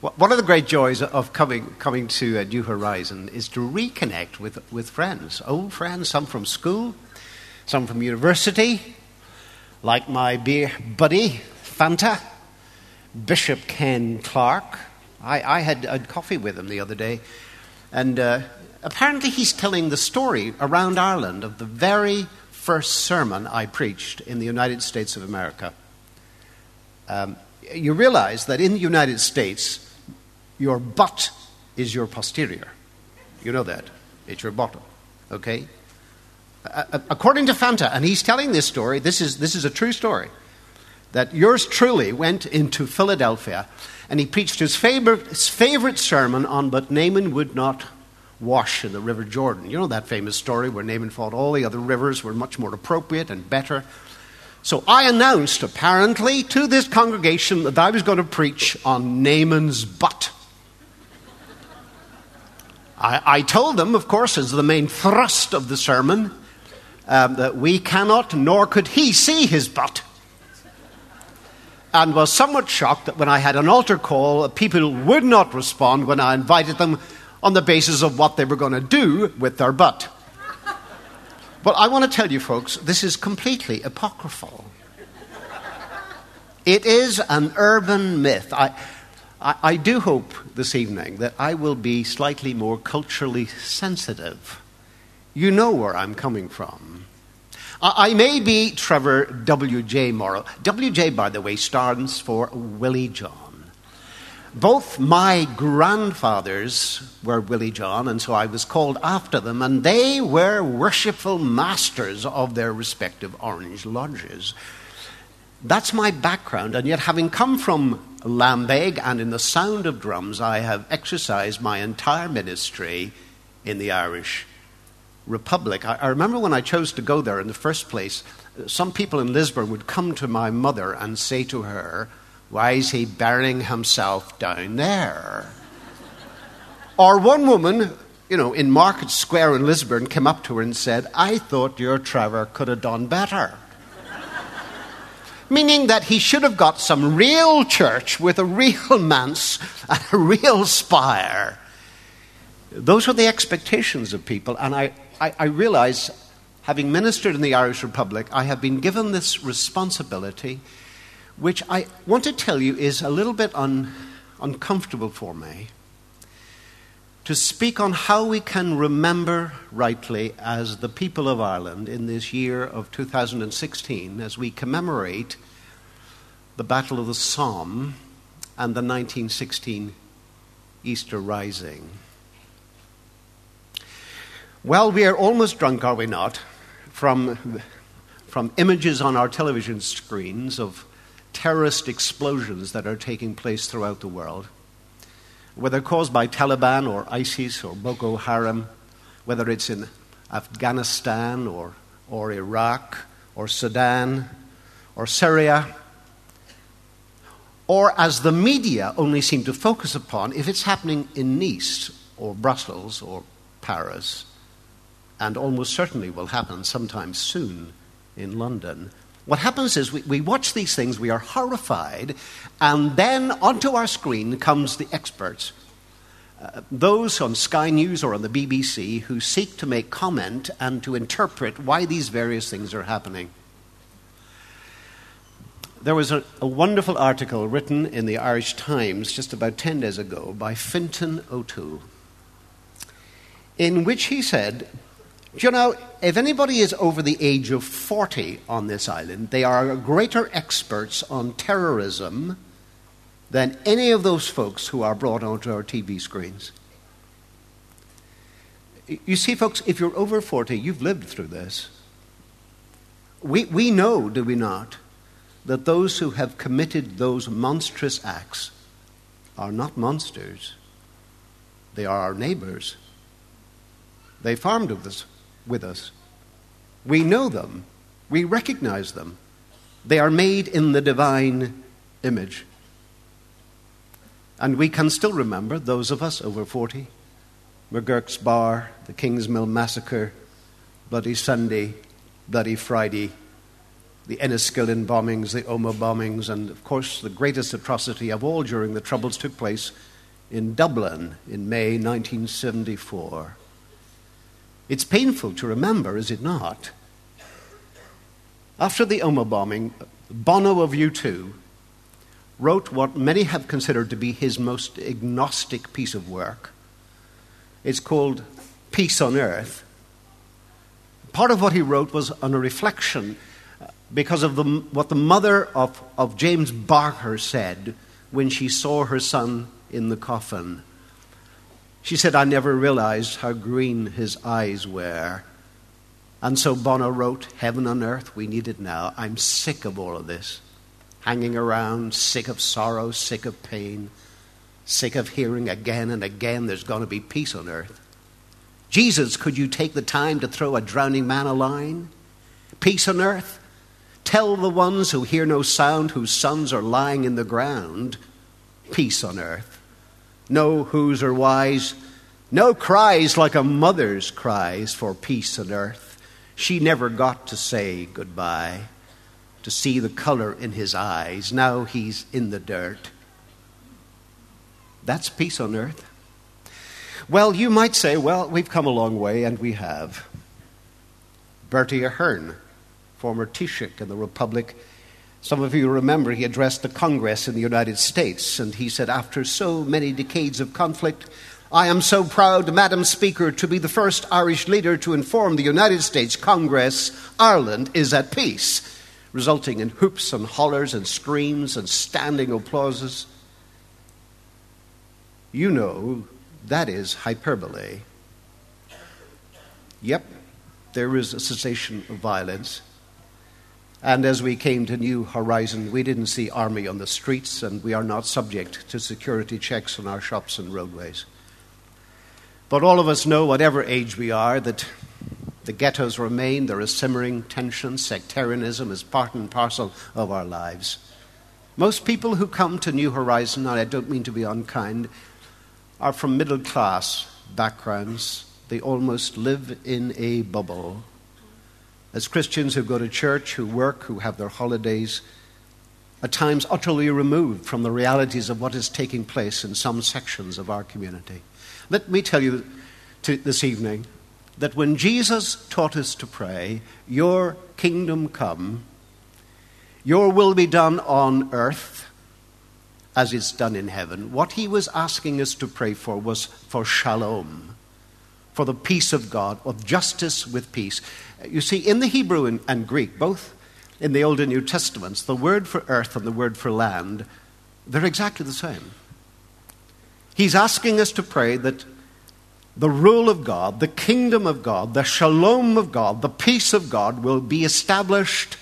One of the great joys of coming to New Horizon is to reconnect with friends, old friends, some from school, some from university, like my beer buddy, Fanta, Bishop Ken Clark. I had coffee with him the other day, and apparently he's telling the story around Ireland of the very first sermon I preached in the United States of America. You realize that in the United States, your butt is your posterior. You know that. It's your bottom. Okay? According to Fanta, and he's telling this story, this is a true story, that yours truly went into Philadelphia and he preached his favorite sermon on but Naaman would not wash in the River Jordan. You know that famous story where Naaman thought all the other rivers were much more appropriate and better. So I announced, apparently, to this congregation that I was going to preach on Naaman's butt. I told them, of course, as the main thrust of the sermon, that we cannot, nor could he see his butt. And was somewhat shocked that when I had an altar call, people would not respond when I invited them on the basis of what they were going to do with their butt. Well, I want to tell you folks, this is completely apocryphal. It is an urban myth. I do hope this evening that I will be slightly more culturally sensitive. You know where I'm coming from. I may be Trevor W.J. Morrow. W.J., by the way, stands for Willie John. Both my grandfathers were Willie John, and so I was called after them, and they were worshipful masters of their respective orange lodges. That's my background, and yet having come from Lambeg and in the sound of drums, I have exercised my entire ministry in the Irish Republic. I remember when I chose to go there in the first place, some people in Lisburn would come to my mother and say to her, "Why is he burying himself down there?" Or one woman, you know, in Market Square in Lisburn came up to her and said, "I thought your Trevor could have done better." Meaning that he should have got some real church with a real manse and a real spire. Those were the expectations of people, and I realize, having ministered in the Irish Republic, I have been given this responsibility, which I want to tell you is a little bit uncomfortable for me, to speak on how we can remember rightly as the people of Ireland in this year of 2016 as we commemorate the Battle of the Somme and the 1916 Easter Rising. Well, we are almost drunk, are we not, from images on our television screens of terrorist explosions that are taking place throughout the world, whether caused by Taliban or ISIS or Boko Haram, whether it's in Afghanistan or Iraq or Sudan or Syria, or as the media only seem to focus upon, if it's happening in Nice or Brussels or Paris, and almost certainly will happen sometime soon in London. What happens is we watch these things, we are horrified, and then onto our screen comes the experts, those on Sky News or on the BBC who seek to make comment and to interpret why these various things are happening. There was a wonderful article written in the Irish Times just about 10 days ago by Fintan O'Toole, in which he said, "Do you know, if anybody is over the age of 40 on this island, they are greater experts on terrorism than any of those folks who are brought onto our TV screens." You see, folks, if you're over 40, you've lived through this. We know, do we not, that those who have committed those monstrous acts are not monsters. They are our neighbors. They farmed with us. We know them. We recognize them. They are made in the divine image. And we can still remember, those of us over 40, McGurk's Bar, the Kingsmill Massacre, Bloody Sunday, Bloody Friday, the Enniskillen bombings, the Omagh bombings, and of course the greatest atrocity of all during the Troubles took place in Dublin in May 1974. It's painful to remember, is it not? After the Omagh bombing, Bono of U2 wrote what many have considered to be his most agnostic piece of work. It's called Peace on Earth. Part of what he wrote was on a reflection because of what the mother of James Barker said when she saw her son in the coffin. She said, "I never realized how green his eyes were." And so Bono wrote, "Heaven on earth, we need it now. I'm sick of all of this. Hanging around, sick of sorrow, sick of pain, sick of hearing again and again there's going to be peace on earth. Jesus, could you take the time to throw a drowning man a line? Peace on earth? Tell the ones who hear no sound, whose sons are lying in the ground, peace on earth. No whos or whys, no cries like a mother's cries for peace on earth. She never got to say goodbye, to see the color in his eyes. Now he's in the dirt." That's peace on earth. Well, you might say, well, we've come a long way, and we have. Bertie Ahern, former Taoiseach in the Republic, some of you remember he addressed the Congress in the United States, and he said, "After so many decades of conflict, I am so proud, Madam Speaker, to be the first Irish leader to inform the United States Congress Ireland is at peace," resulting in hoops and hollers and screams and standing applauses. You know, that is hyperbole. Yep, there is a cessation of violence. And as we came to New Horizon, we didn't see army on the streets, and we are not subject to security checks on our shops and roadways. But all of us know, whatever age we are, that the ghettos remain. There is simmering tension. Sectarianism is part and parcel of our lives. Most people who come to New Horizon, and I don't mean to be unkind, are from middle-class backgrounds. They almost live in a bubble. As Christians who go to church, who work, who have their holidays, at times utterly removed from the realities of what is taking place in some sections of our community. Let me tell you this evening that when Jesus taught us to pray, "Your kingdom come, your will be done on earth as it's done in heaven," what he was asking us to pray for was for shalom, for the peace of God, of justice with peace. You see, in the Hebrew and Greek, both in the Old and New Testaments, the word for earth and the word for land, they're exactly the same. He's asking us to pray that the rule of God, the kingdom of God, the shalom of God, the peace of God will be established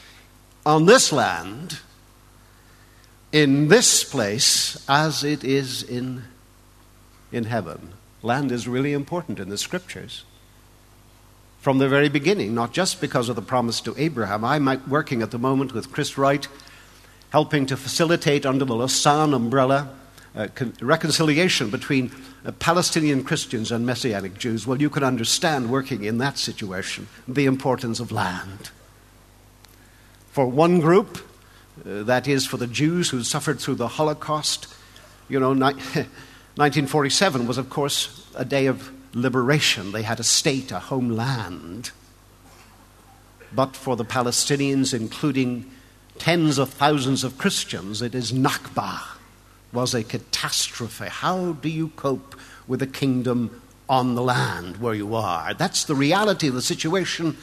on this land, in this place, as it is in heaven. Land is really important in the Scriptures. From the very beginning, not just because of the promise to Abraham. I'm working at the moment with Chris Wright, helping to facilitate under the Lausanne umbrella reconciliation between Palestinian Christians and Messianic Jews. Well, you can understand, working in that situation, the importance of land. For one group, that is for the Jews who suffered through the Holocaust. You know, 1947 was, of course, a day of liberation. They had a state, a homeland. But for the Palestinians, including tens of thousands of Christians, it is Nakba, was a catastrophe. How do you cope with a kingdom on the land where you are? That's the reality of the situation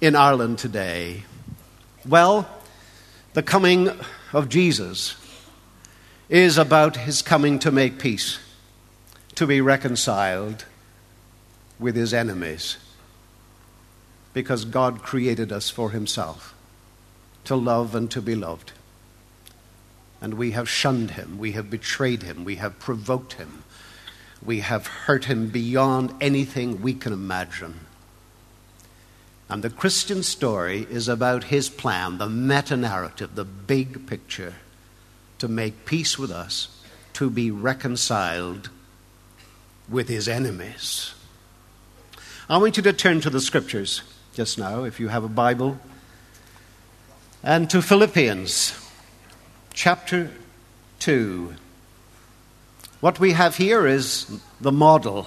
in Ireland today. Well, the coming of Jesus is about his coming to make peace, to be reconciled with his enemies, because God created us for himself, to love and to be loved. And we have shunned him, we have betrayed him, we have provoked him, we have hurt him beyond anything we can imagine. And the Christian story is about his plan, the meta-narrative, the big picture, to make peace with us, to be reconciled with his enemies. I want you to turn to the Scriptures just now, if you have a Bible. and to Philippians chapter 2. What we have here is the model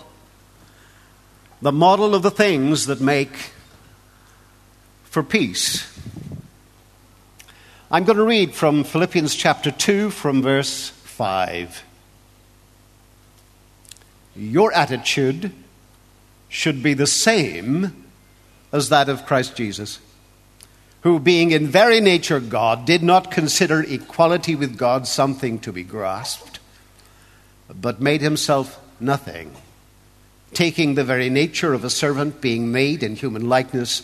of the things that make for peace. I'm going to read from Philippians chapter 2 from verse 5. Your attitude should be the same as that of Christ Jesus, who, being in very nature God, did not consider equality with God something to be grasped, but made himself nothing, taking the very nature of a servant, being made in human likeness,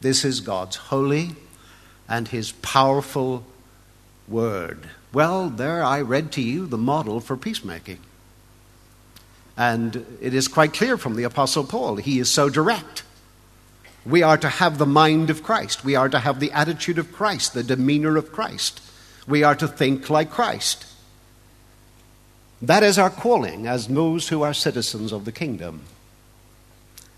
This is God's holy and his powerful word. Well, there I read to you the model for peacemaking. And it is quite clear from the Apostle Paul, he is so direct. We are to have the mind of Christ. We are to have the attitude of Christ, the demeanor of Christ. We are to think like Christ. That is our calling as those who are citizens of the kingdom.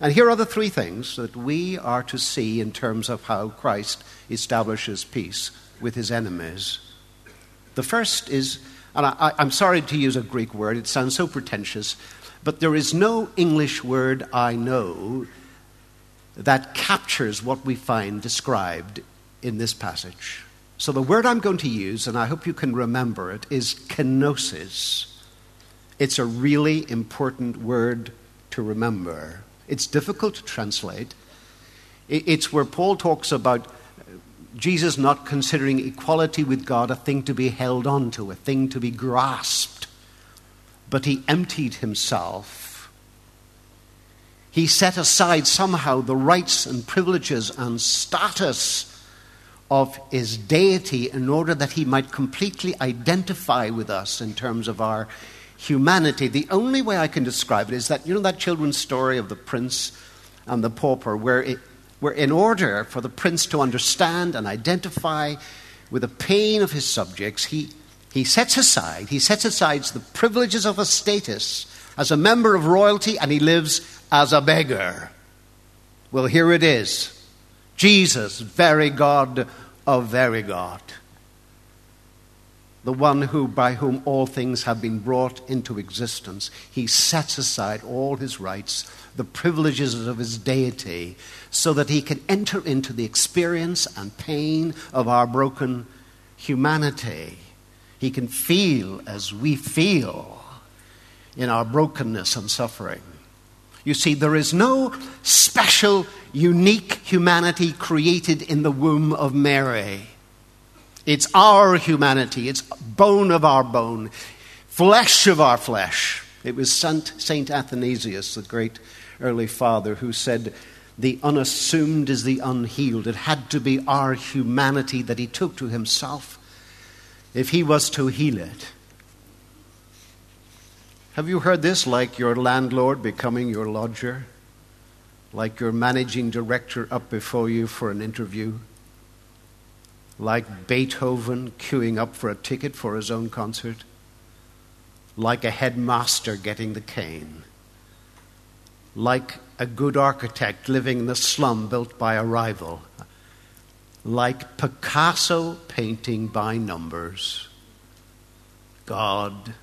And here are the three things that we are to see in terms of how Christ establishes peace with his enemies. The first is, and I'm sorry to use a Greek word, it sounds so pretentious, but there is no English word I know that captures what we find described in this passage. So the word I'm going to use, and I hope you can remember it, is kenosis. It's a really important word to remember. It's difficult to translate. It's where Paul talks about Jesus not considering equality with God a thing to be held on to, a thing to be grasped, but he emptied himself. He set aside somehow the rights and privileges and status of his deity in order that he might completely identify with us in terms of our humanity. The only way I can describe it is that, you know, that children's story of the prince and the pauper, where in order for the prince to understand and identify with the pain of his subjects, he sets aside the privileges of a status as a member of royalty, and he lives as a beggar. Well, here it is. Jesus, very God of very God. The one who, by whom all things have been brought into existence. He sets aside all his rights, the privileges of his deity, so that he can enter into the experience and pain of our broken humanity. He can feel as we feel in our brokenness and suffering. You see, there is no special, unique humanity created in the womb of Mary. It's our humanity. It's bone of our bone, flesh of our flesh. It was St. Athanasius, the great early father, who said, the unassumed is the unhealed. It had to be our humanity that he took to himself if he was to heal it. Have you heard this? Like your landlord becoming your lodger? Like your managing director up before you for an interview? Like Beethoven queuing up for a ticket for his own concert? Like a headmaster getting the cane? Like a good architect living in the slum built by a rival? Like Picasso painting by numbers? God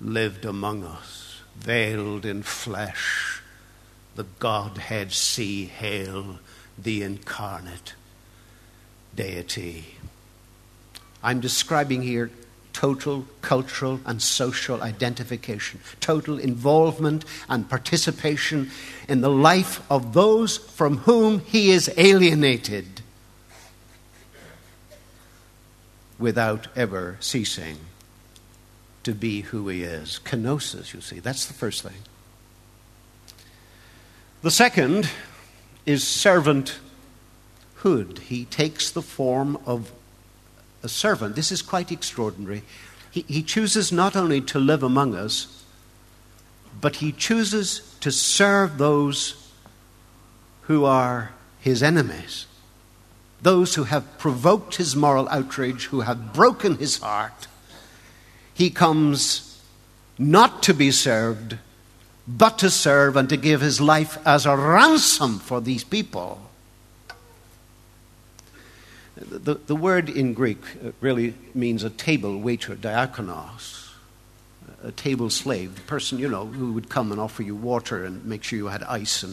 lived among us, veiled in flesh, the Godhead see, hail the incarnate deity. I'm describing here total cultural and social identification, total involvement and participation in the life of those from whom he is alienated without ever ceasing to be who he is. Kenosis, you see, that's the first thing. The second is servant hood, he takes the form of a servant. This is quite extraordinary. He chooses not only to live among us, but he chooses to serve those who are his enemies, those who have provoked his moral outrage, who have broken his heart. He comes not to be served, but to serve and to give his life as a ransom for these people. The word in Greek really means a table waiter, diakonos, a table slave, the person, who would come and offer you water and make sure you had ice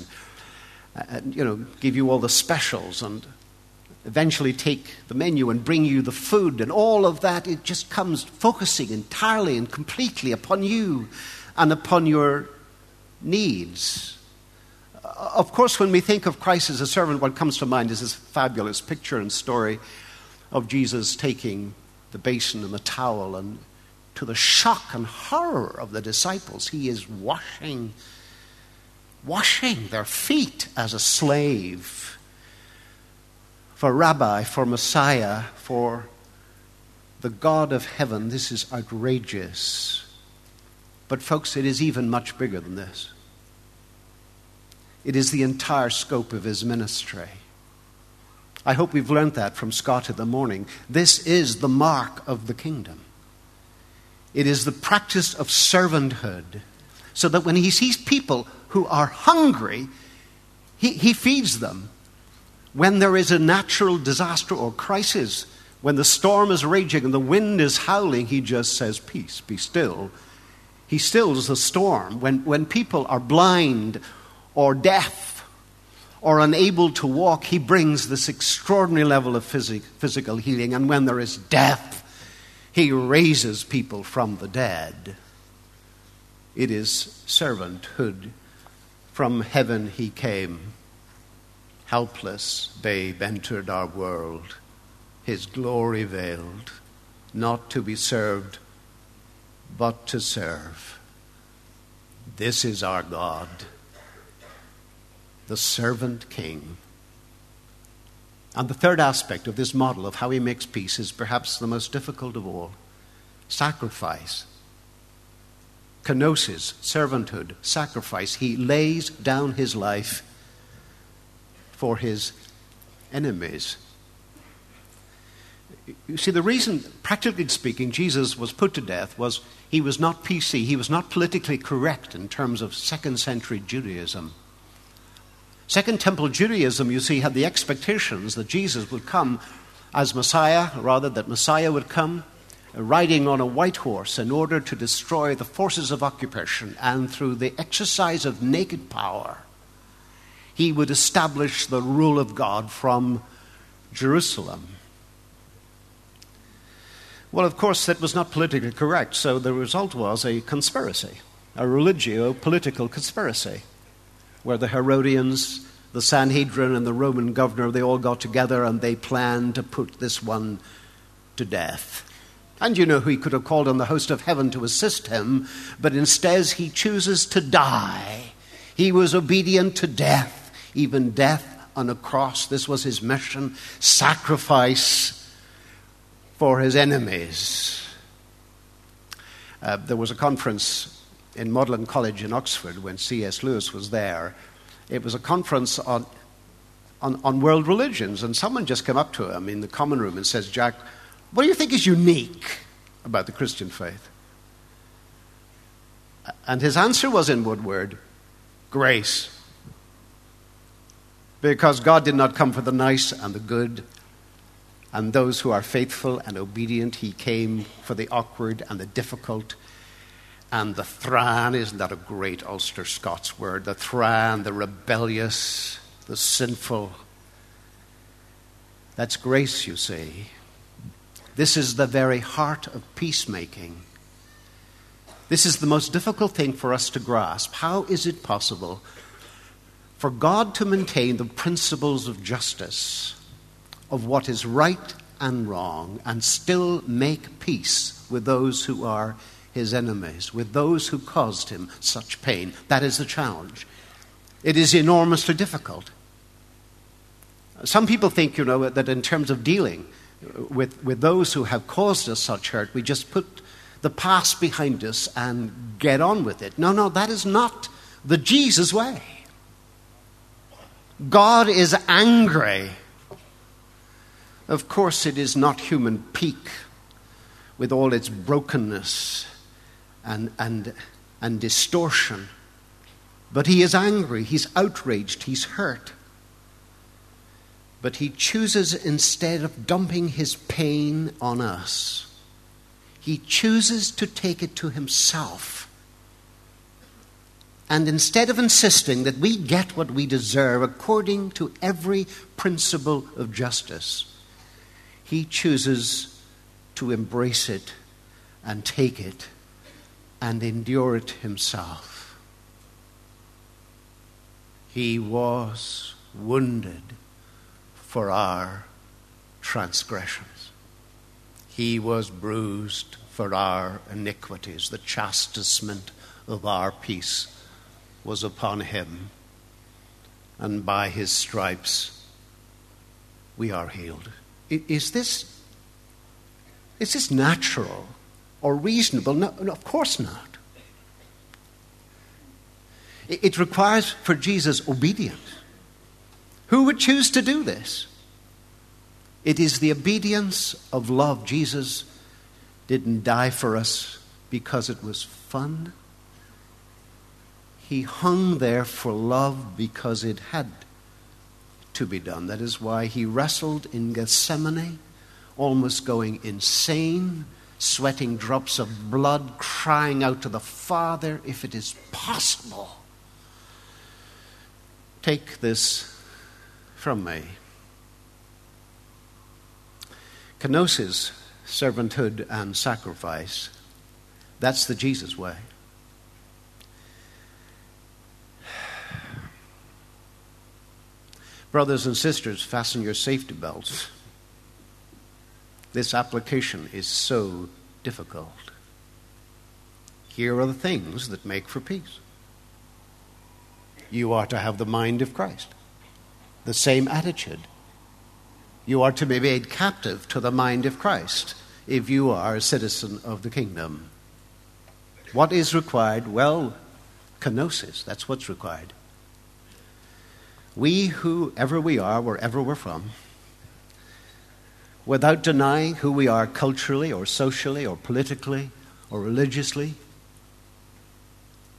and give you all the specials and eventually take the menu and bring you the food and all of that. It just comes focusing entirely and completely upon you and upon your needs. Of course, when we think of Christ as a servant, what comes to mind is this fabulous picture and story of Jesus taking the basin and the towel, and to the shock and horror of the disciples, he is washing their feet as a slave for Rabbi, for Messiah, for the God of heaven. This is outrageous. But folks, it is even much bigger than this. It is the entire scope of his ministry. I hope we've learned that from Scott in the morning. This is the mark of the kingdom. It is the practice of servanthood, so that when he sees people who are hungry, he feeds them. When there is a natural disaster or crisis, when the storm is raging and the wind is howling, he just says, "Peace, be still." He stills the storm. When people are blind or deaf, or unable to walk, he brings this extraordinary level of physical healing. And when there is death, he raises people from the dead. It is servanthood. From heaven he came. Helpless babe entered our world, his glory veiled, not to be served, but to serve. This is our God, the servant king. And the third aspect of this model of how he makes peace is perhaps the most difficult of all. Sacrifice. Kenosis, servanthood, sacrifice. He lays down his life for his enemies. You see, the reason, practically speaking, Jesus was put to death was he was not PC. He was not politically correct in terms of second century Judaism. Second Temple Judaism, you see, had the expectations that Jesus would come as Messiah, that Messiah would come riding on a white horse in order to destroy the forces of occupation, and through the exercise of naked power, he would establish the rule of God from Jerusalem. Well, of course, that was not politically correct, so the result was a conspiracy, a religio-political conspiracy, where the Herodians, the Sanhedrin, and the Roman governor, they all got together and they planned to put this one to death. And he could have called on the host of heaven to assist him, but instead he chooses to die. He was obedient to death, even death on a cross. This was his mission, sacrifice for his enemies. There was a conference in Magdalen College in Oxford when C.S. Lewis was there. It was a conference on world religions, and someone just came up to him in the common room and says, "Jack, what do you think is unique about the Christian faith?" And his answer was, in one word, grace. Because God did not come for the nice and the good and those who are faithful and obedient. He came for the awkward and the difficult. And the thran, isn't that a great Ulster Scots word? The thran, the rebellious, the sinful. That's grace, you see. This is the very heart of peacemaking. This is the most difficult thing for us to grasp. How is it possible for God to maintain the principles of justice, of what is right and wrong, and still make peace with those who are his enemies, with those who caused him such pain? That is the challenge. It is enormously difficult. Some people think, you know, that in terms of dealing with those who have caused us such hurt, we just put the past behind us and get on with it. No, no, that is not the Jesus way. God is angry. Of course, it is not human pique with all its brokenness and distortion. But he is angry, he's outraged, he's hurt. But he chooses, instead of dumping his pain on us, he chooses to take it to himself. And instead of insisting that we get what we deserve according to every principle of justice, he chooses to embrace it and take it and endure it himself. He was wounded for our transgressions. He was bruised for our iniquities. The chastisement of our peace was upon him, and by his stripes we are healed. Is this natural or reasonable? No, of course not. It requires for Jesus obedience. Who would choose to do this? It is the obedience of love. Jesus didn't die for us because it was fun. He hung there for love because it had to be done. That is why he wrestled in Gethsemane, almost going insane, sweating drops of blood, crying out to the Father, if it is possible, take this from me. Kenosis, servanthood and sacrifice, that's the Jesus way. Brothers and sisters, fasten your safety belts. This application is so difficult. Here are the things that make for peace. You are to have the mind of Christ, the same attitude. You are to be made captive to the mind of Christ if you are a citizen of the kingdom. What is required? Well, kenosis, that's what's required. We, whoever we are, wherever we're from, without denying who we are culturally or socially or politically or religiously,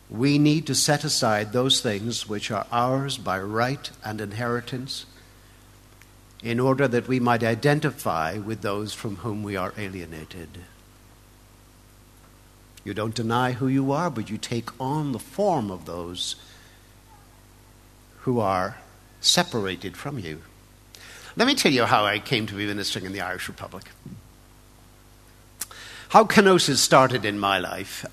we need to set aside those things which are ours by right and inheritance in order that we might identify with those from whom we are alienated. You don't deny who you are, but you take on the form of those who are separated from you. Let me tell you how I came to be ministering in the Irish Republic. How kenosis started in my life.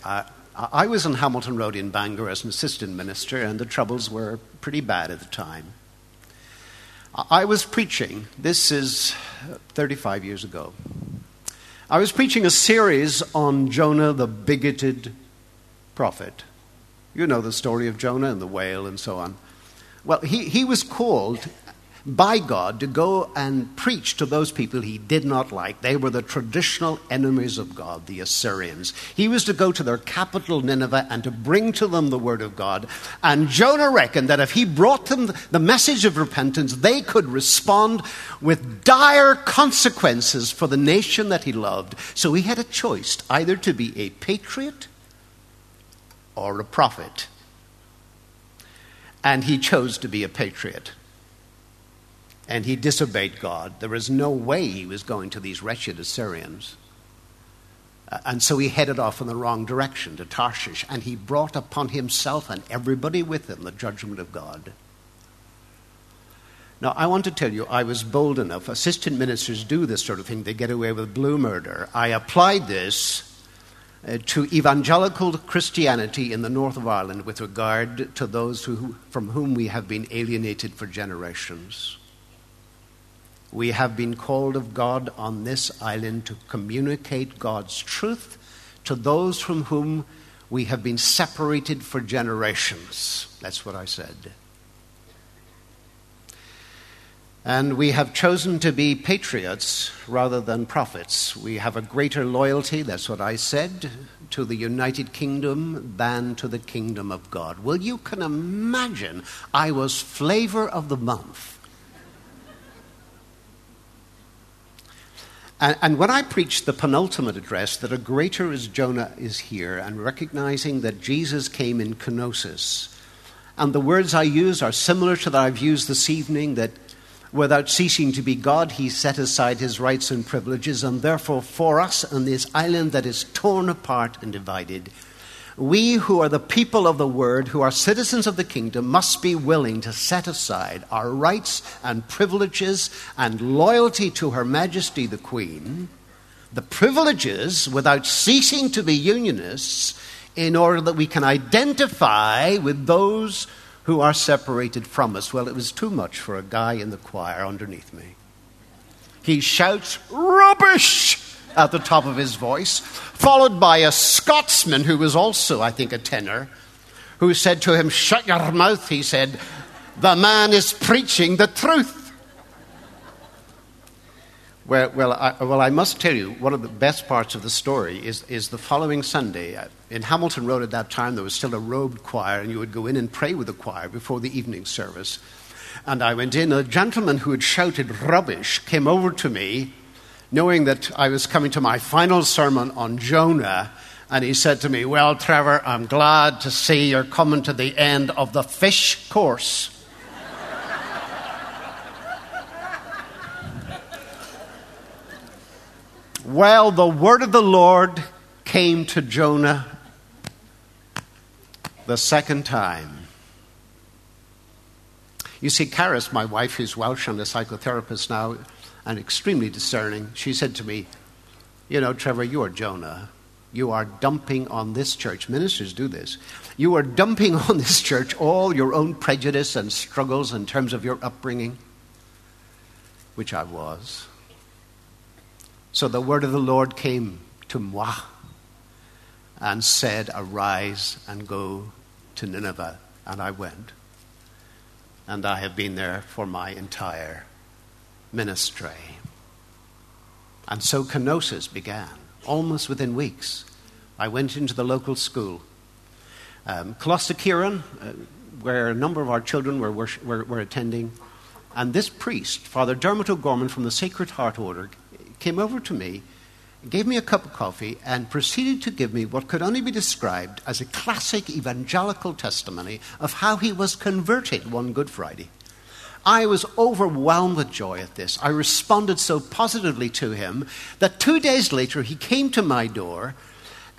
I was on Hamilton Road in Bangor as an assistant minister, and the troubles were pretty bad at the time. I was preaching, this is 35 years ago, I was preaching a series on Jonah the bigoted prophet. You know the story of Jonah and the whale and so on. Well, he was called by God to go and preach to those people he did not like. They were the traditional enemies of God, the Assyrians. He was to go to their capital, Nineveh, and to bring to them the word of God. And Jonah reckoned that if he brought them the message of repentance, they could respond with dire consequences for the nation that he loved. So he had a choice, either to be a patriot or a prophet. And he chose to be a patriot. And he disobeyed God. There was no way he was going to these wretched Assyrians. And so he headed off in the wrong direction to Tarshish. And he brought upon himself and everybody with him the judgment of God. Now, I want to tell you, I was bold enough. Assistant ministers do this sort of thing. They get away with blue murder. I applied this to evangelical Christianity in the north of Ireland with regard to those from whom we have been alienated for generations. We have been called of God on this island to communicate God's truth to those from whom we have been separated for generations. That's what I said. And we have chosen to be patriots rather than prophets. We have a greater loyalty, that's what I said, to the United Kingdom than to the Kingdom of God. Well, you can imagine I was flavor of the month. And when I preached the penultimate address, that a greater is Jonah is here, and recognizing that Jesus came in kenosis. And the words I use are similar to that I've used this evening, that without ceasing to be God, he set aside his rights and privileges, and therefore for us on this island that is torn apart and divided, we who are the people of the word, who are citizens of the kingdom, must be willing to set aside our rights and privileges and loyalty to Her Majesty the Queen, the privileges, without ceasing to be unionists, in order that we can identify with those who are separated from us. Well, it was too much for a guy in the choir underneath me. He shouts rubbish at the top of his voice, followed by a Scotsman who was also, I think, a tenor, who said to him, "Shut your mouth," he said, "the man is preaching the truth." Well, I must tell you, one of the best parts of the story is the following Sunday. In Hamilton Road at that time, there was still a robed choir, and you would go in and pray with the choir before the evening service. And I went in. A gentleman who had shouted rubbish came over to me, knowing that I was coming to my final sermon on Jonah, and he said to me, "Well, Trevor, I'm glad to see you're coming to the end of the fish course." Well, the word of the Lord came to Jonah the second time. You see, Karis, my wife, who's Welsh and a psychotherapist now and extremely discerning, she said to me, "You know, Trevor, you are Jonah. You are dumping on this church." Ministers do this. "You are dumping on this church all your own prejudice and struggles in terms of your upbringing," which I was. So the word of the Lord came to moi and said, "Arise and go to Nineveh." And I went. And I have been there for my entire ministry. And so kenosis began, almost within weeks. I went into the local school. Colossic-Heron, where a number of our children were attending. And this priest, Father Dermot O'Gorman from the Sacred Heart Order, came over to me, gave me a cup of coffee, and proceeded to give me what could only be described as a classic evangelical testimony of how he was converted one Good Friday. I was overwhelmed with joy at this. I responded so positively to him that 2 days later he came to my door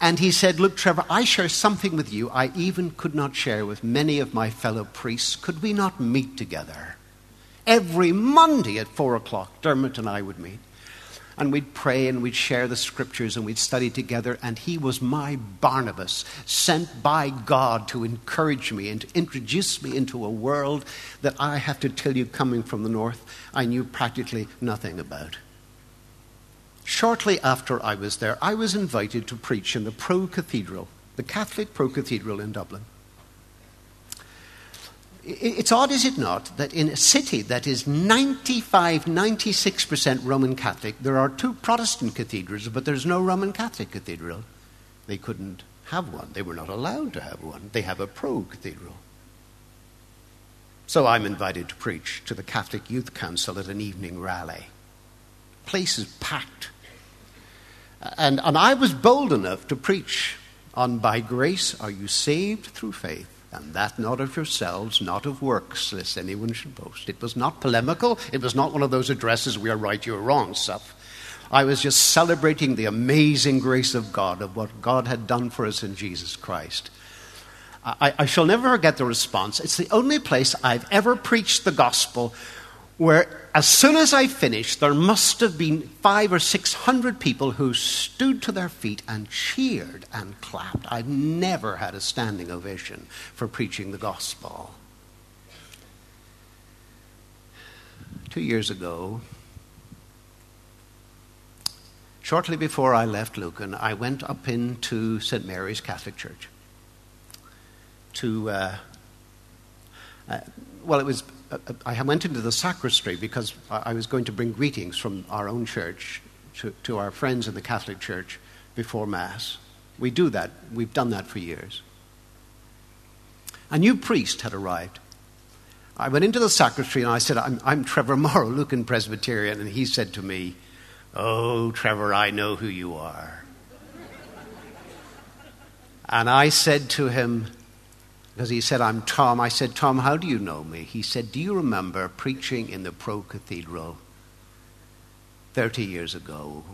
and he said, "Look, Trevor, I share something with you I even could not share with many of my fellow priests. Could we not meet together?" Every Monday at 4 o'clock, Dermot and I would meet. And we'd pray and we'd share the scriptures and we'd study together. And he was my Barnabas, sent by God to encourage me and to introduce me into a world that I have to tell you, coming from the north, I knew practically nothing about. Shortly after I was there, I was invited to preach in the pro-cathedral, the Catholic pro-cathedral in Dublin. It's odd, is it not, that in a city that is 95-96% Roman Catholic, there are 2 Protestant cathedrals, but there's no Roman Catholic cathedral. They couldn't have one. They were not allowed to have one. They have a pro-cathedral. So I'm invited to preach to the Catholic Youth Council at an evening rally. Place is packed. And I was bold enough to preach on "By grace are you saved through faith, and that not of yourselves, not of works, lest anyone should boast." It was not polemical. It was not one of those addresses, "We are right, you are wrong" stuff. I was just celebrating the amazing grace of God, of what God had done for us in Jesus Christ. I shall never forget the response. It's the only place I've ever preached the gospel where, as soon as I finished, there must have been 500 or 600 people who stood to their feet and cheered and clapped. I've never had a standing ovation for preaching the gospel. 2 years ago, shortly before I left Lucan, I went up into St. Mary's Catholic Church to, well, it was I went into the sacristy because I was going to bring greetings from our own church to our friends in the Catholic Church before Mass. We do that. We've done that for years. A new priest had arrived. I went into the sacristy and I said, I'm Trevor Morrow, Lucan Presbyterian. And he said to me, "Oh, Trevor, I know who you are." And I said to him, because he said, "I'm Tom." I said, "Tom, how do you know me?" He said, "Do you remember preaching in the Pro Cathedral 30 years ago?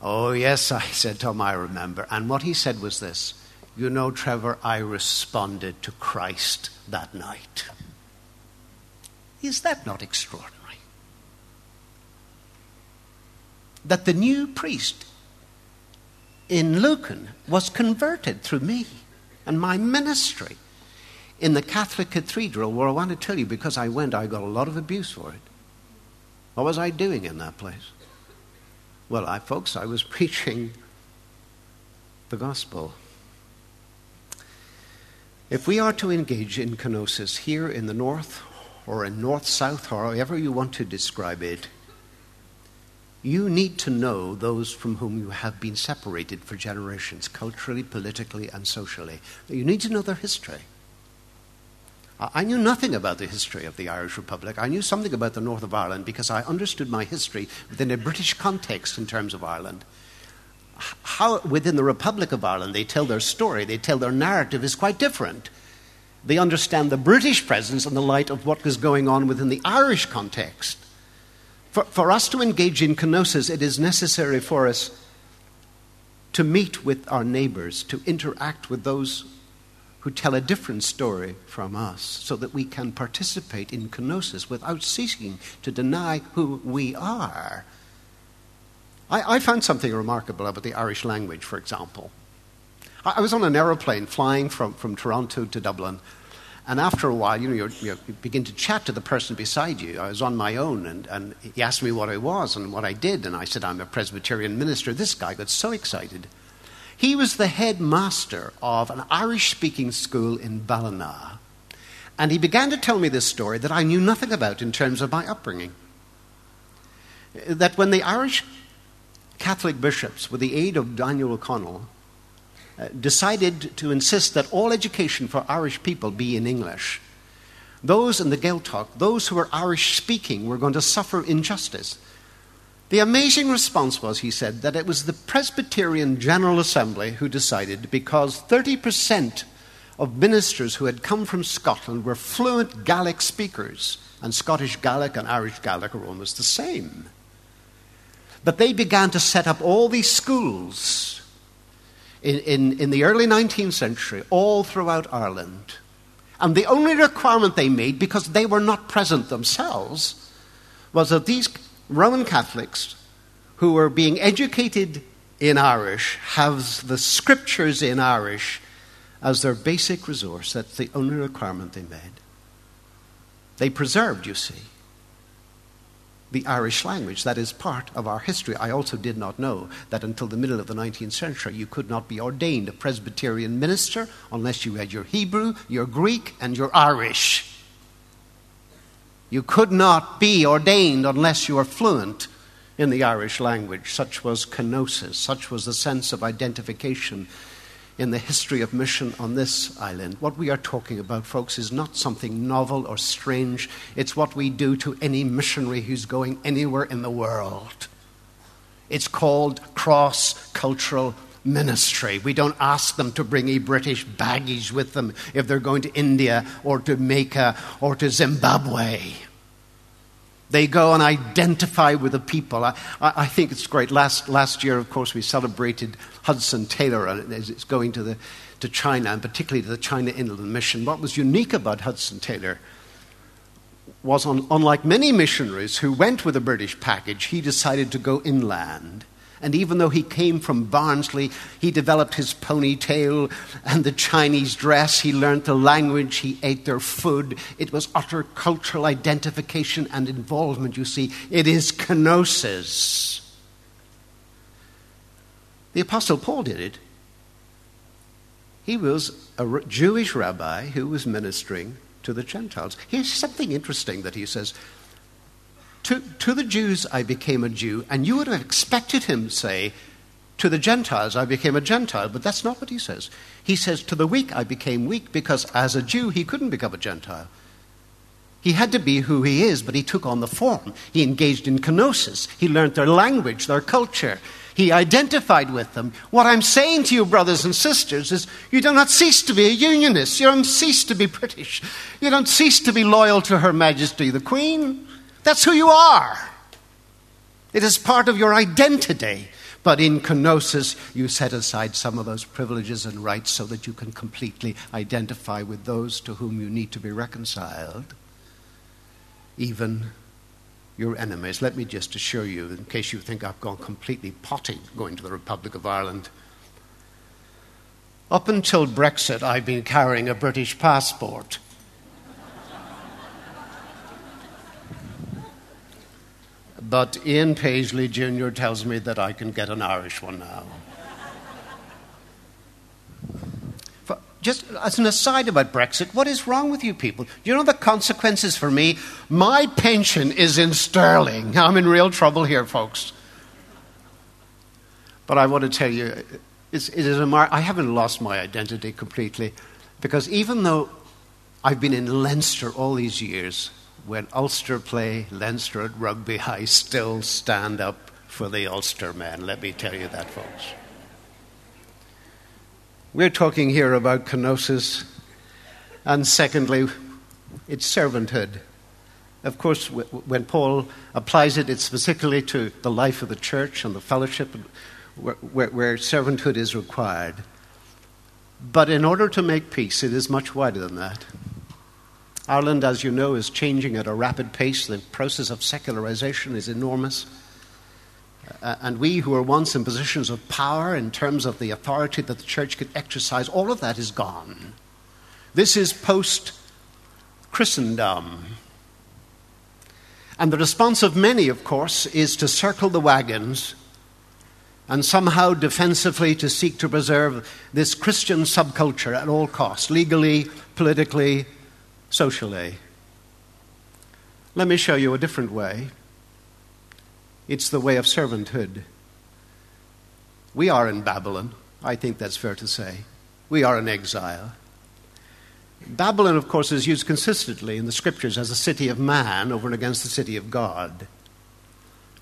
"Oh, yes," I said, "Tom, I remember." And what he said was this: "You know, Trevor, I responded to Christ that night." Is that not extraordinary? That the new priest in Lucan was converted through me and my ministry in the Catholic Cathedral, where I want to tell you, because I went, I got a lot of abuse for it. What was I doing in that place? Well, folks, I was preaching the gospel. If we are to engage in kenosis here in the north or in north-south, however you want to describe it, you need to know those from whom you have been separated for generations, culturally, politically, and socially. You need to know their history. I knew nothing about the history of the Irish Republic. I knew something about the north of Ireland because I understood my history within a British context in terms of Ireland. How within the Republic of Ireland they tell their story, they tell their narrative is quite different. They understand the British presence in the light of what was going on within the Irish context. For us to engage in kenosis, it is necessary for us to meet with our neighbors, to interact with those who tell a different story from us, so that we can participate in kenosis without ceasing to deny who we are. I found something remarkable about the Irish language, for example. I was on an aeroplane flying from Toronto to Dublin. And after a while, you begin to chat to the person beside you. I was on my own, and he asked me what I was and what I did, and I said, "I'm a Presbyterian minister." This guy got so excited. He was the headmaster of an Irish-speaking school in Ballina, and he began to tell me this story that I knew nothing about in terms of my upbringing. That when the Irish Catholic bishops, with the aid of Daniel O'Connell, decided to insist that all education for Irish people be in English, those in the Gaeltacht, those who were Irish-speaking, were going to suffer injustice. The amazing response was, he said, that it was the Presbyterian General Assembly who decided, because 30% of ministers who had come from Scotland were fluent Gaelic speakers, and Scottish Gaelic and Irish Gaelic are almost the same. But they began to set up all these schools in the early 19th century, all throughout Ireland. And the only requirement they made, because they were not present themselves, was that these Roman Catholics who were being educated in Irish have the scriptures in Irish as their basic resource. That's the only requirement they made. They preserved, you see, the Irish language. That is part of our history. I also did not know that until the middle of the 19th century you could not be ordained a Presbyterian minister unless you had your Hebrew, your Greek, and your Irish. You could not be ordained unless you were fluent in the Irish language. Such was kenosis. Such was the sense of identification in the history of mission on this island. What we are talking about, folks, is not something novel or strange. It's what we do to any missionary who's going anywhere in the world. It's called cross-cultural ministry. We don't ask them to bring a British baggage with them if they're going to India or to Jamaica or to Zimbabwe. They go and identify with the people. I think it's great. Last year, of course, we celebrated Hudson Taylor and it's going to China, and particularly to the China Inland Mission. What was unique about Hudson Taylor was, unlike many missionaries who went with a British package, he decided to go inland. And even though he came from Barnsley, he developed his ponytail and the Chinese dress. He learned the language. He ate their food. It was utter cultural identification and involvement, you see. It is kenosis. The Apostle Paul did it. He was a Jewish rabbi who was ministering to the Gentiles. Here's something interesting that he says. To the Jews I became a Jew, and you would have expected him to say, to the Gentiles I became a Gentile, but that's not what he says. He says, to the weak I became weak, because as a Jew he couldn't become a Gentile. He had to be who he is, but he took on the form. He engaged in kenosis. He learned their language, their culture. He identified with them. What I'm saying to you, brothers and sisters, is you do not cease to be a unionist. You don't cease to be British. You don't cease to be loyal to Her Majesty the Queen. That's who you are. It is part of your identity. But in kenosis, you set aside some of those privileges and rights so that you can completely identify with those to whom you need to be reconciled. Even your enemies. Let me just assure you, in case you think I've gone completely potty going to the Republic of Ireland, up until Brexit, I've been carrying a British passport. But Ian Paisley Jr. tells me that I can get an Irish one now. Just as an aside about Brexit, what is wrong with you people? You know the consequences for me? My pension is in sterling. I'm in real trouble here, folks. But I want to tell you, I haven't lost my identity completely, because even though I've been in Leinster all these years, when Ulster play Leinster at rugby, I still stand up for the Ulster men. Let me tell you that, folks. We're talking here about kenosis, and secondly, it's servanthood. Of course, when Paul applies it, it's specifically to the life of the church and the fellowship where servanthood is required. But in order to make peace, it is much wider than that. Ireland, as you know, is changing at a rapid pace. The process of secularization is enormous. And we who were once in positions of power in terms of the authority that the church could exercise, all of that is gone. This is post-Christendom. And the response of many, of course, is to circle the wagons and somehow defensively to seek to preserve this Christian subculture at all costs, legally, politically, socially. Let me show you a different way. It's the way of servanthood. We are in Babylon. I think that's fair to say. We are in exile. Babylon, of course, is used consistently in the Scriptures as a city of man over and against the city of God.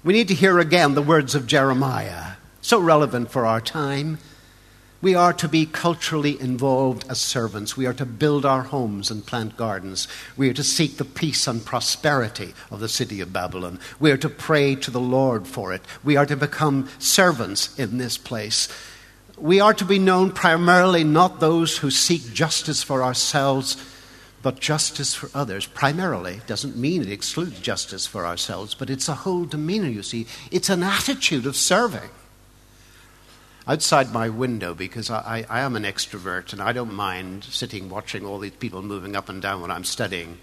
We need to hear again the words of Jeremiah, so relevant for our time. We are to be culturally involved as servants. We are to build our homes and plant gardens. We are to seek the peace and prosperity of the city of Babylon. We are to pray to the Lord for it. We are to become servants in this place. We are to be known primarily not those who seek justice for ourselves, but justice for others. Primarily doesn't mean it excludes justice for ourselves, but it's a whole demeanor, you see. It's an attitude of serving. Outside my window, because I am an extrovert and I don't mind sitting watching all these people moving up and down when I'm studying,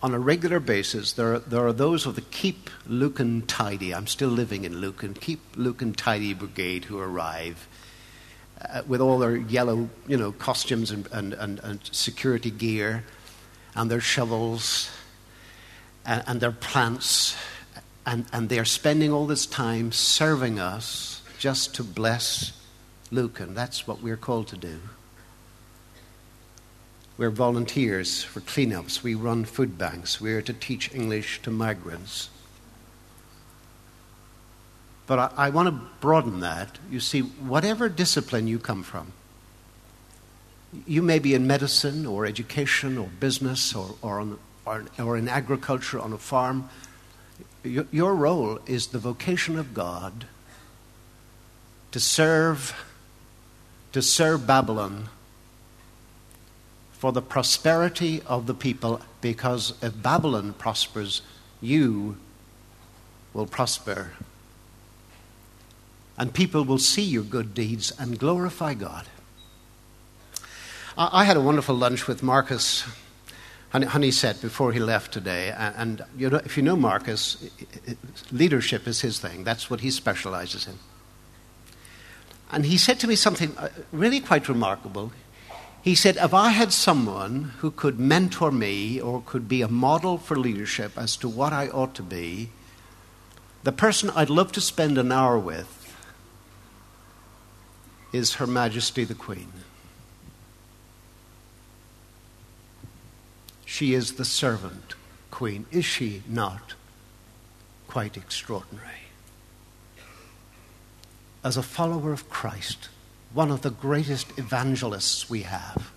on a regular basis there are those of the Keep Lucan Tidy, I'm still living in Lucan, Keep Lucan Tidy Brigade who arrive with all their yellow costumes and security gear and their shovels and their plants and they're spending all this time serving us just to bless Lucan. That's what we're called to do. We're volunteers for cleanups. We run food banks. We're to teach English to migrants. But I want to broaden that. You see, whatever discipline you come from, you may be in medicine or education or business or in agriculture on a farm. Your role is the vocation of God. To serve Babylon for the prosperity of the people, because if Babylon prospers, you will prosper. And people will see your good deeds and glorify God. I had a wonderful lunch with Marcus Honeyset before he left today, and if you know Marcus, leadership is his thing. That's what he specializes in. And he said to me something really quite remarkable. He said, if I had someone who could mentor me or could be a model for leadership as to what I ought to be, the person I'd love to spend an hour with is Her Majesty the Queen. She is the servant queen. Is she not quite extraordinary? As a follower of Christ, one of the greatest evangelists we have.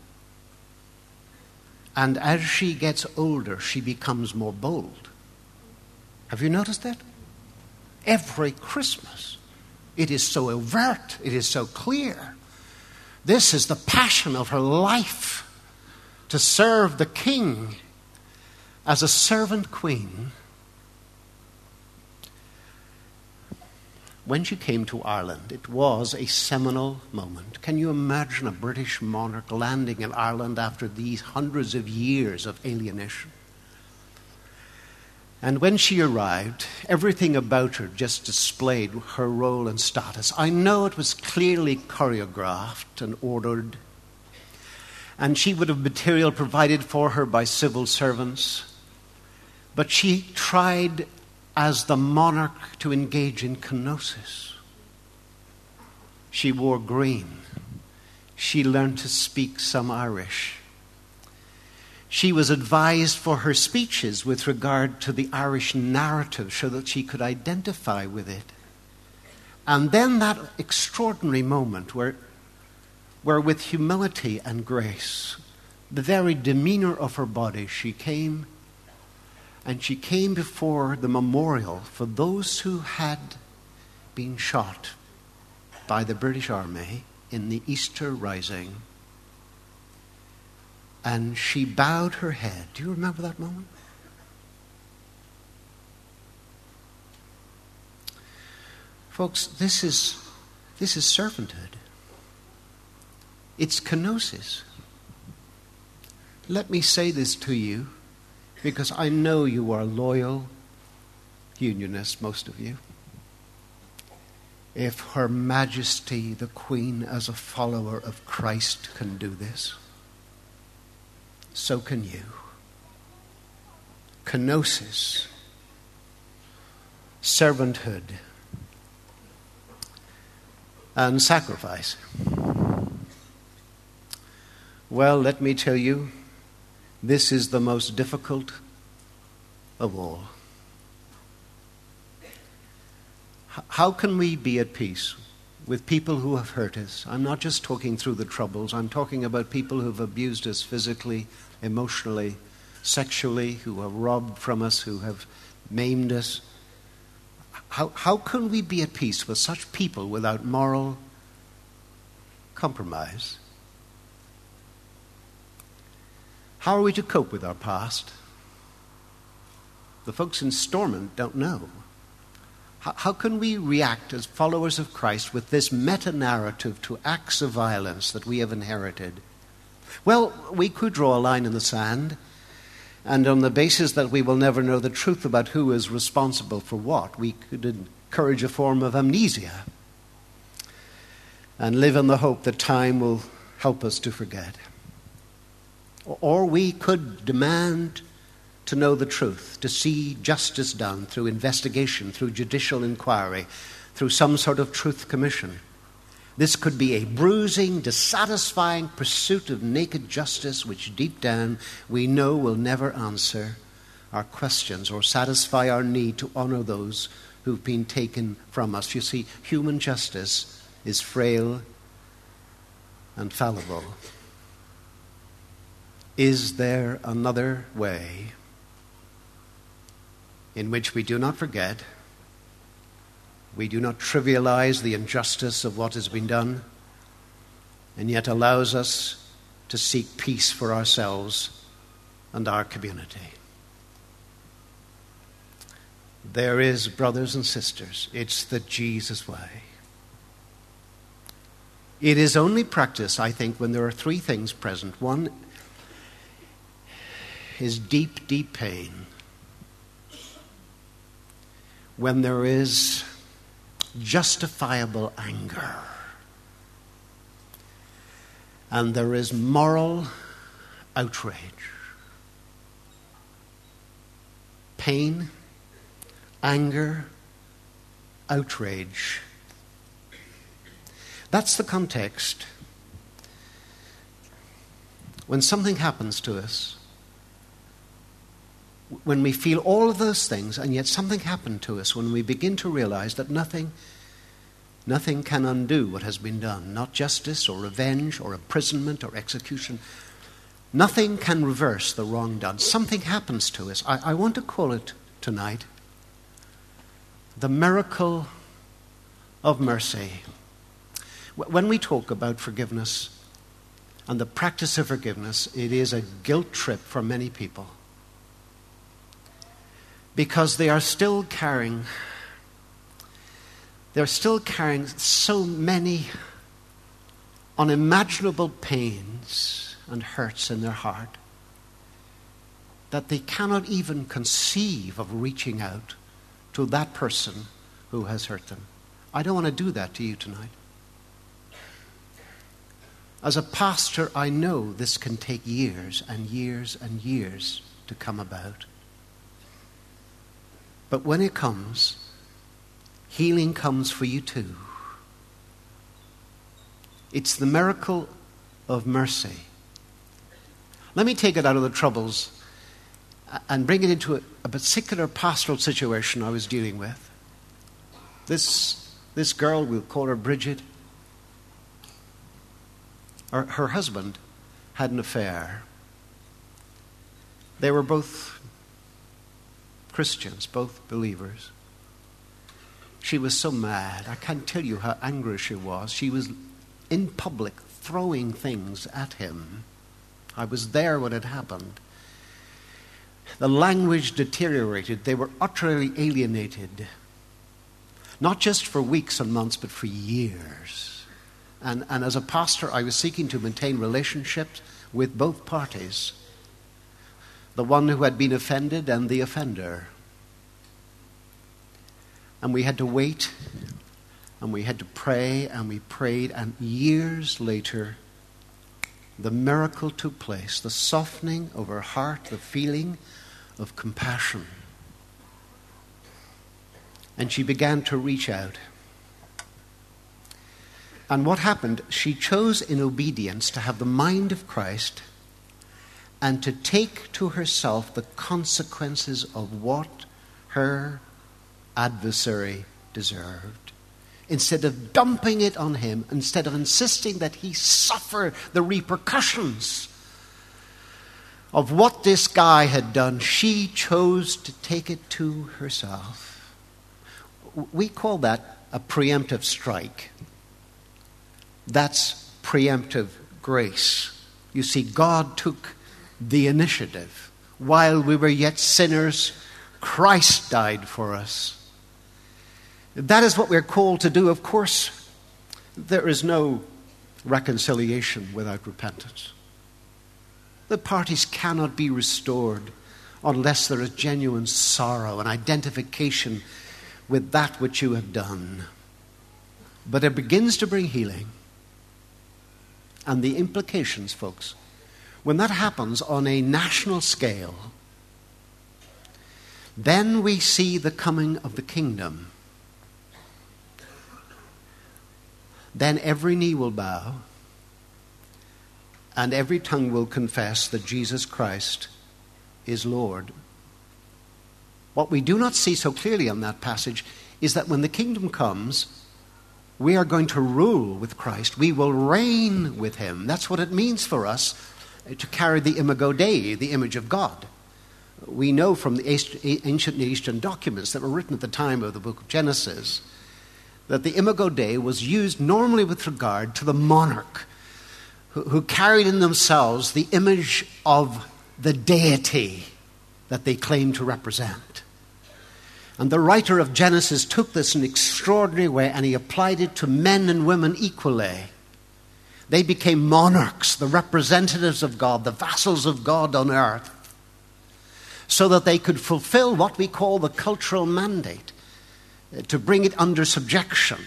And as she gets older, she becomes more bold. Have you noticed that? Every Christmas, it is so overt, it is so clear. This is the passion of her life, to serve the King as a servant queen. When she came to Ireland, it was a seminal moment. Can you imagine a British monarch landing in Ireland after these hundreds of years of alienation? And when she arrived, everything about her just displayed her role and status. I know it was clearly choreographed and ordered, and she would have material provided for her by civil servants, but she tried as the monarch to engage in kenosis. She wore green. She learned to speak some Irish. She was advised for her speeches with regard to the Irish narrative so that she could identify with it. And then that extraordinary moment where with humility and grace, the very demeanor of her body, she came before the memorial for those who had been shot by the British Army in the Easter Rising. And she bowed her head. Do you remember that moment? Folks, this is servanthood. It's kenosis. Let me say this to you, because I know you are loyal unionists, most of you. If Her Majesty the Queen, as a follower of Christ, can do this, so can you. Kenosis, servanthood, and sacrifice. Well, let me tell you, this is the most difficult of all. How can we be at peace with people who have hurt us? I'm not just talking through the troubles. I'm talking about people who have abused us physically, emotionally, sexually, who have robbed from us, who have maimed us. How can we be at peace with such people without moral compromise? How are we to cope with our past? The folks in Stormont don't know. How can we react as followers of Christ with this meta-narrative to acts of violence that we have inherited? Well, we could draw a line in the sand, and on the basis that we will never know the truth about who is responsible for what, we could encourage a form of amnesia and live in the hope that time will help us to forget. Or we could demand to know the truth, to see justice done through investigation, through judicial inquiry, through some sort of truth commission. This could be a bruising, dissatisfying pursuit of naked justice, which deep down we know will never answer our questions or satisfy our need to honor those who've been taken from us. You see, human justice is frail and fallible. Is there another way in which we do not forget, we do not trivialize the injustice of what has been done, and yet allows us to seek peace for ourselves and our community? There is, brothers and sisters, it's the Jesus way. It is only practiced, I think, when there are three things present. One is deep, deep pain. When there is justifiable anger. and there is moral outrage, pain, anger, outrage. That's the context. When something happens to us, when we feel all of those things, and yet something happened to us, when we begin to realize that nothing can undo what has been done, not justice or revenge or imprisonment or execution. Nothing can reverse the wrong done. Something happens to us. I want to call it tonight the miracle of mercy. When we talk about forgiveness and the practice of forgiveness, it is a guilt trip for many people, because they are still carrying so many unimaginable pains and hurts in their heart that they cannot even conceive of reaching out to that person who has hurt them. I don't want to do that to you tonight. As a pastor, I know this can take years and years and years to come about. But when it comes, healing comes for you too. It's the miracle of mercy. Let me take it out of the troubles and bring it into a particular pastoral situation I was dealing with. This girl, we'll call her Bridget, her husband had an affair. They were both Christians, both believers. She was so mad. I can't tell you how angry she was. She was in public throwing things at him. I was there when it happened. The language deteriorated. They were utterly alienated, not just for weeks and months, but for years. And as a pastor, I was seeking to maintain relationships with both parties, the one who had been offended and the offender. And we had to wait, and we had to pray, and we prayed, and years later, the miracle took place, the softening of her heart, the feeling of compassion. And she began to reach out. And what happened? She chose in obedience to have the mind of Christ and to take to herself the consequences of what her adversary deserved. Instead of dumping it on him, instead of insisting that he suffer the repercussions of what this guy had done, she chose to take it to herself. We call that a preemptive strike. That's preemptive grace. You see, God took the initiative. While we were yet sinners, Christ died for us. That is what we're called to do. Of course, there is no reconciliation without repentance. The parties cannot be restored unless there is genuine sorrow and identification with that which you have done. But it begins to bring healing. And the implications, folks, when that happens on a national scale, then we see the coming of the kingdom. Then every knee will bow and every tongue will confess that Jesus Christ is Lord. What we do not see so clearly in that passage is that when the kingdom comes, we are going to rule with Christ. We will reign with him. That's what it means for us to carry the imago Dei, the image of God. We know from the ancient Near Eastern documents that were written at the time of the book of Genesis that the imago Dei was used normally with regard to the monarch who carried in themselves the image of the deity that they claimed to represent. And the writer of Genesis took this in an extraordinary way and he applied it to men and women equally. They became monarchs, the representatives of God, the vassals of God on earth, so that they could fulfill what we call the cultural mandate, to bring it under subjection,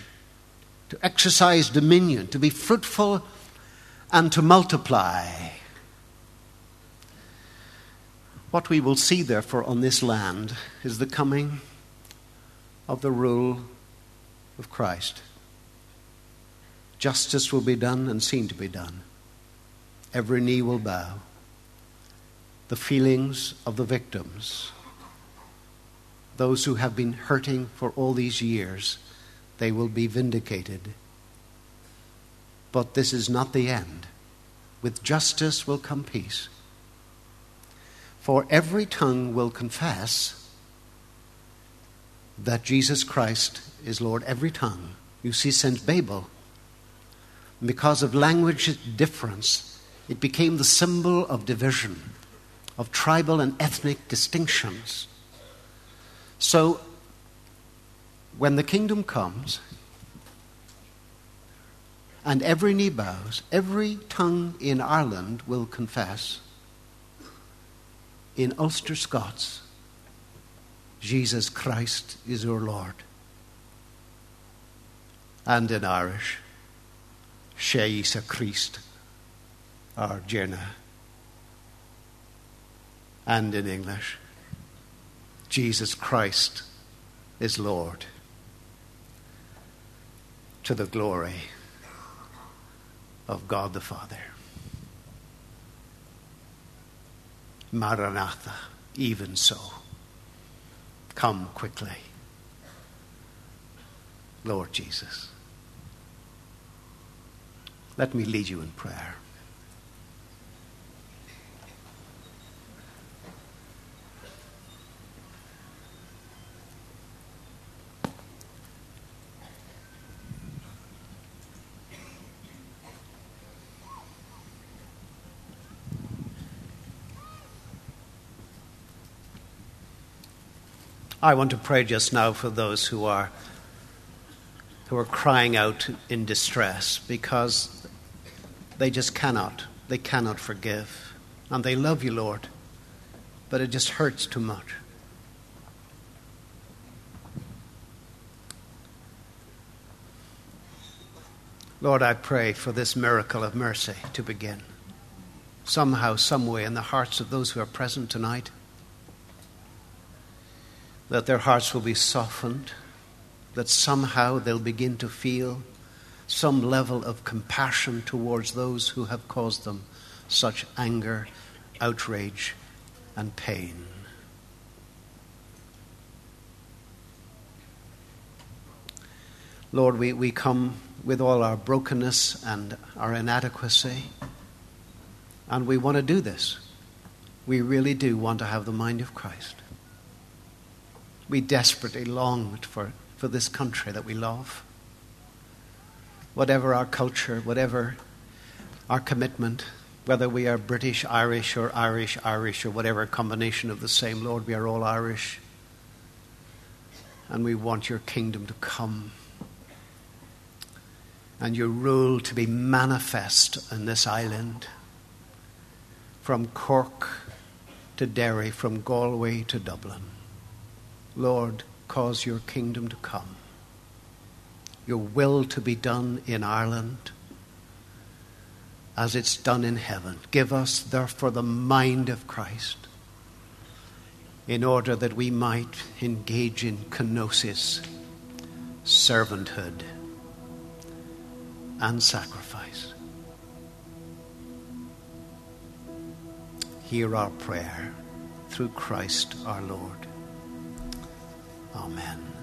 to exercise dominion, to be fruitful and to multiply. What we will see, therefore, on this land is the coming of the rule of Christ. Justice will be done and seen to be done. Every knee will bow. The feelings of the victims, those who have been hurting for all these years, they will be vindicated. But this is not the end. With justice will come peace. For every tongue will confess that Jesus Christ is Lord. Every tongue. You see, since Babel, because of language difference, it became the symbol of division, of tribal and ethnic distinctions. So, when the kingdom comes, and every knee bows, every tongue in Ireland will confess, in Ulster Scots, Jesus Christ is your Lord. And in Irish, Shea Isa Christ, our Jenna. And in English, Jesus Christ is Lord, to the glory of God the Father. Maranatha, even so. Come quickly, Lord Jesus. Let me lead you in prayer. I want to pray just now for those who are crying out in distress because they just cannot. They cannot forgive. And they love you, Lord, but it just hurts too much. Lord, I pray for this miracle of mercy to begin. Somehow, some way, in the hearts of those who are present tonight, that their hearts will be softened, that somehow they'll begin to feel some level of compassion towards those who have caused them such anger, outrage, and pain. Lord, we come with all our brokenness and our inadequacy, and we want to do this. We really do want to have the mind of Christ. We desperately longed for this country that we love. Whatever our culture, whatever our commitment, whether we are British, Irish, or Irish, Irish, or whatever combination of the same, Lord, we are all Irish. And we want your kingdom to come and your rule to be manifest in this island, from Cork to Derry, from Galway to Dublin. Lord, cause your kingdom to come, your will to be done in Ireland as it's done in heaven. Give us, therefore, the mind of Christ in order that we might engage in kenosis, servanthood, and sacrifice. Hear our prayer through Christ our Lord. Amen.